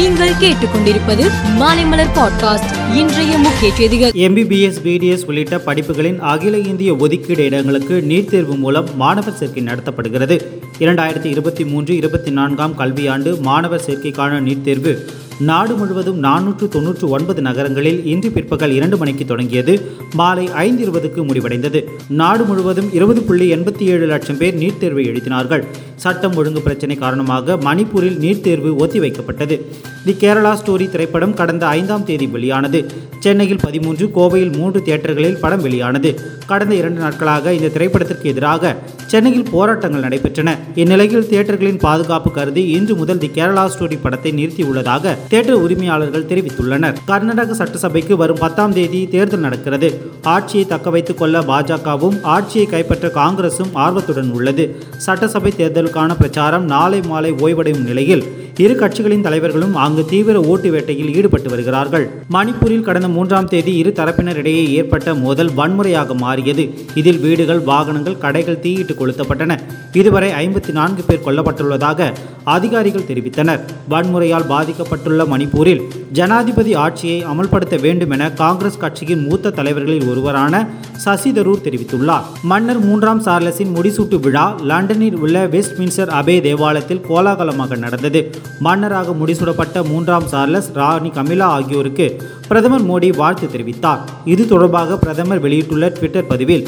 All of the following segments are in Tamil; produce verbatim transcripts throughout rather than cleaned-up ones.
நீங்கள் கேட்டுக்கொண்டிருப்பது மாலைமலர் பாட்காஸ்ட். இன்றைய முக்கிய செய்திகள். எம்பிபிஎஸ், பிடிஎஸ் உள்ளிட்ட படிப்புகளின் அகில இந்திய ஒதுக்கீடு இடங்களுக்கு நீட் தேர்வு மூலம் மாணவர் சேர்க்கை நடத்தப்படுகிறது. இரண்டாயிரத்தி இருபத்தி மூன்று இருபத்தி நான்காம் கல்வியாண்டு மாணவர் சேர்க்கைக்கான நீட் தேர்வு நாடு முழுவதும் நானூற்று தொன்னூற்று ஒன்பது நகரங்களில் இன்று பிற்பகல் இரண்டு மணிக்கு தொடங்கியது. மாலை ஐந்து இருபதுக்கு முடிவடைந்தது. நாடு முழுவதும் இருபது புள்ளி எண்பத்தி ஏழு லட்சம் பேர் நீட் தேர்வை எழுதினார்கள். சட்டம் ஒழுங்கு பிரச்சினை காரணமாக மணிப்பூரில் நீட் தேர்வு ஒத்திவைக்கப்பட்டது. தி கேரளா ஸ்டோரி திரைப்படம் கடந்த ஐந்தாம் தேதி வெளியானது. சென்னையில் பதிமூன்று, கோவையில் மூன்று தியேட்டர்களில் படம் வெளியானது. கடந்த இரண்டு நாட்களாக இந்த திரைப்படத்திற்கு எதிராக சென்னையில் போராட்டங்கள் நடைபெற்றன. இந்நிலையில் தியேட்டர்களின் பாதுகாப்பு கருதி இன்று முதல் தி கேரளா ஸ்டோரி படத்தை நிறுத்தியுள்ளதாக தியேட்டர் உரிமையாளர்கள் தெரிவித்துள்ளனர். கர்நாடக சட்டசபைக்கு வரும் பத்தாம் தேதி தேர்தல் நடக்கிறது. ஆட்சியை தக்க வைத்துக் கொள்ள பாஜகவும் ஆட்சியை கைப்பற்ற காங்கிரசும் ஆர்வத்துடன் உள்ளது. சட்டசபை தேர்தலுக்கான பிரச்சாரம் நாளை மாலை ஓய்வடையும் நிலையில் இரு கட்சிகளின் தலைவர்களும் அங்கு தீவிர ஓட்டு வேட்டையில் ஈடுபட்டு வருகிறார்கள். மணிப்பூரில் கடந்த மூன்றாம் தேதி இரு தரப்பினரிடையே ஏற்பட்ட மோதல் வன்முறையாக மாறியது. இதில் வீடுகள், வாகனங்கள், கடைகள் தீயிட்டு கொளுத்தப்பட்டன. இதுவரை ஐம்பத்தி நான்கு பேர் கொல்லப்பட்டுள்ளதாக அதிகாரிகள் தெரிவித்தனர். வன்முறையால் பாதிக்கப்பட்டுள்ள மணிப்பூரில் ஜனாதிபதி ஆட்சியை அமல்படுத்த வேண்டும் என காங்கிரஸ் கட்சியின் மூத்த தலைவர்களில் ஒருவரான சசிதரூர் தெரிவித்துள்ளார். மன்னர் மூன்றாம் சார்லஸின் முடிசூட்டு விழா லண்டனில் உள்ள வெஸ்ட்மின்ஸ்டர் அபே தேவாலயத்தில் கோலாகலமாக நடந்தது. மன்னராக முடிசூடப்பட்ட மூன்றாம் சார்லஸ், ராணி கமிலா ஆகியோருக்கு பிரதமர் மோடி வாழ்த்து தெரிவித்தார். இது தொடர்பாக பிரதமர் வெளியிட்டுள்ள ட்விட்டர் பதிவில்,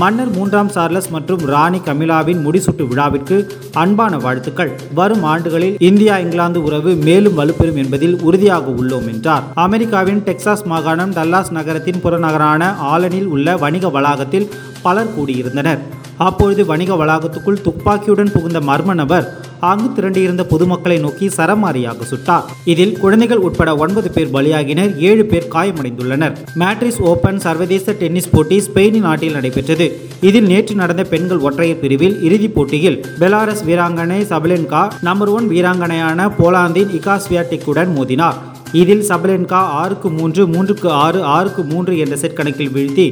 மன்னர் மூன்றாம் சார்லஸ் மற்றும் ராணி கமிலாவின் முடிசூட்டு விழாவிற்கு அன்பான வாழ்த்துக்கள். வரும் ஆண்டுகளில் இந்தியா இங்கிலாந்து உறவு மேலும் வலுப்பெறும் என்பதில் உறுதியாக உள்ளோம் என்றார். அமெரிக்காவின் டெக்சாஸ் மாகாணம் டல்லாஸ் நகரத்தின் புறநகரான ஆலனில் உள்ள வணிக வளாகத்தில் பலர் கூடியிருந்தனர். அப்பொழுது வணிக வளாகத்துக்குள் துப்பாக்கியுடன் புகுந்த மர்ம நபர் அங்கு திரண்டிருந்த பொதுமக்களை நோக்கி சரமாரியாக சுட்டார். இதில் குழந்தைகள் உட்பட ஒன்பது பேர் பலியாகினர். ஏழு பேர் காயமடைந்துள்ளனர். மேட்ரிஸ் ஓபன் சர்வதேச டென்னிஸ் போட்டி ஸ்பெயின் நாட்டில் நடைபெற்றது. இதில் நேற்று நடந்த பெண்கள் ஒற்றையர் பிரிவில் இறுதிப் போட்டியில் பெலாரஸ் வீராங்கனை சபலென்கா நம்பர் ஒன் வீராங்கனையான போலாந்தின் இகாஸ்வியா டிகுடன் மோதினார். இதில் சபலென்கா ஆறுக்கு மூன்று, மூன்றுக்கு ஆறு, ஆறுக்கு மூன்று என்ற செட் கணக்கில் வீழ்த்தி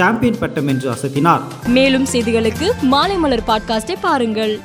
சாம்பியன் பட்டம் என்று அசத்தினார். மேலும் செய்திகளுக்கு மாலை மலர் பாட்காஸ்டை பாருங்கள்.